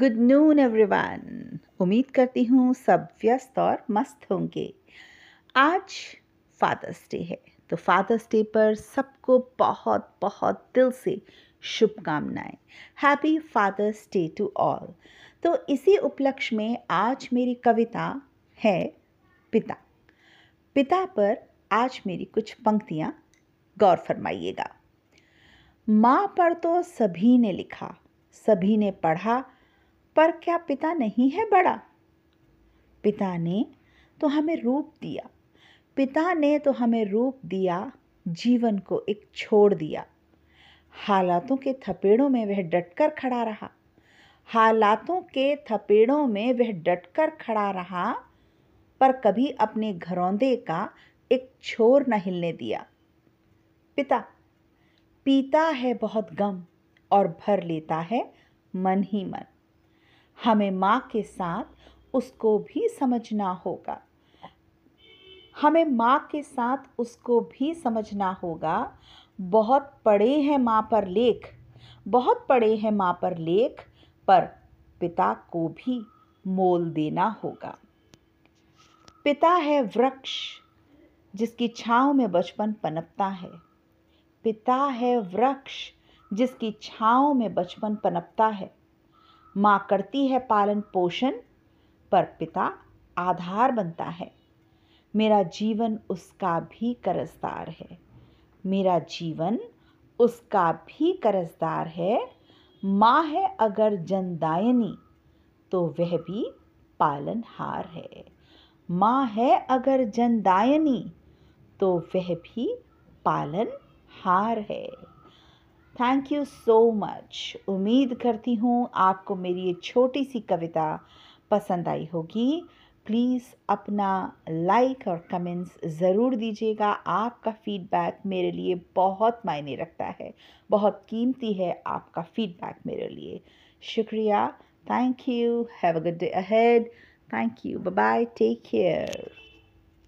Good noon everyone. उम्मीद करती हूँ सब व्यस्त और मस्त होंगे। आज फादर्स डे है, तो फादर्स डे पर सबको बहुत बहुत दिल से शुभकामनाएं। Happy father's day to all. तो इसी उपलक्ष्य में आज मेरी कविता है पिता। पिता पर आज मेरी कुछ पंक्तियाँ गौर फरमाइएगा। माँ पर तो सभी ने लिखा, सभी ने पढ़ा, पर क्या पिता नहीं है बड़ा। पिता ने तो हमें रूप दिया, पिता ने तो हमें रूप दिया, जीवन को एक छोड़ दिया। हालातों के थपेड़ों में वह डटकर खड़ा रहा, हालातों के थपेड़ों में वह डटकर खड़ा रहा, पर कभी अपने घरौंदे का एक छोर न हिलने दिया। पिता पीता है बहुत गम और भर लेता है मन ही मन। हमें माँ के साथ उसको भी समझना होगा, हमें माँ के साथ उसको भी समझना होगा। बहुत पड़े हैं माँ पर लेख, बहुत पड़े हैं माँ पर लेख, पर पिता को भी मोल देना होगा। पिता है वृक्ष जिसकी छाँव में बचपन पनपता है, पिता है वृक्ष जिसकी छाँव में बचपन पनपता है। माँ करती है पालन पोषण, पर पिता आधार बनता है। मेरा जीवन उसका भी कर्जदार है, मेरा जीवन उसका भी कर्जदार है। माँ है अगर जनदायनी, तो वह भी पालनहार है। माँ है अगर जनदायनी, तो वह भी पालनहार है। Thank you so much. उम्मीद करती हूँ आपको मेरी ये छोटी सी कविता पसंद आई होगी। प्लीज़ अपना लाइक और कमेंट्स ज़रूर दीजिएगा। आपका फ़ीडबैक मेरे लिए बहुत मायने रखता है, बहुत कीमती है आपका फ़ीडबैक मेरे लिए। शुक्रिया। Thank you. Have a good day ahead. Thank you. Bye-bye. Take care.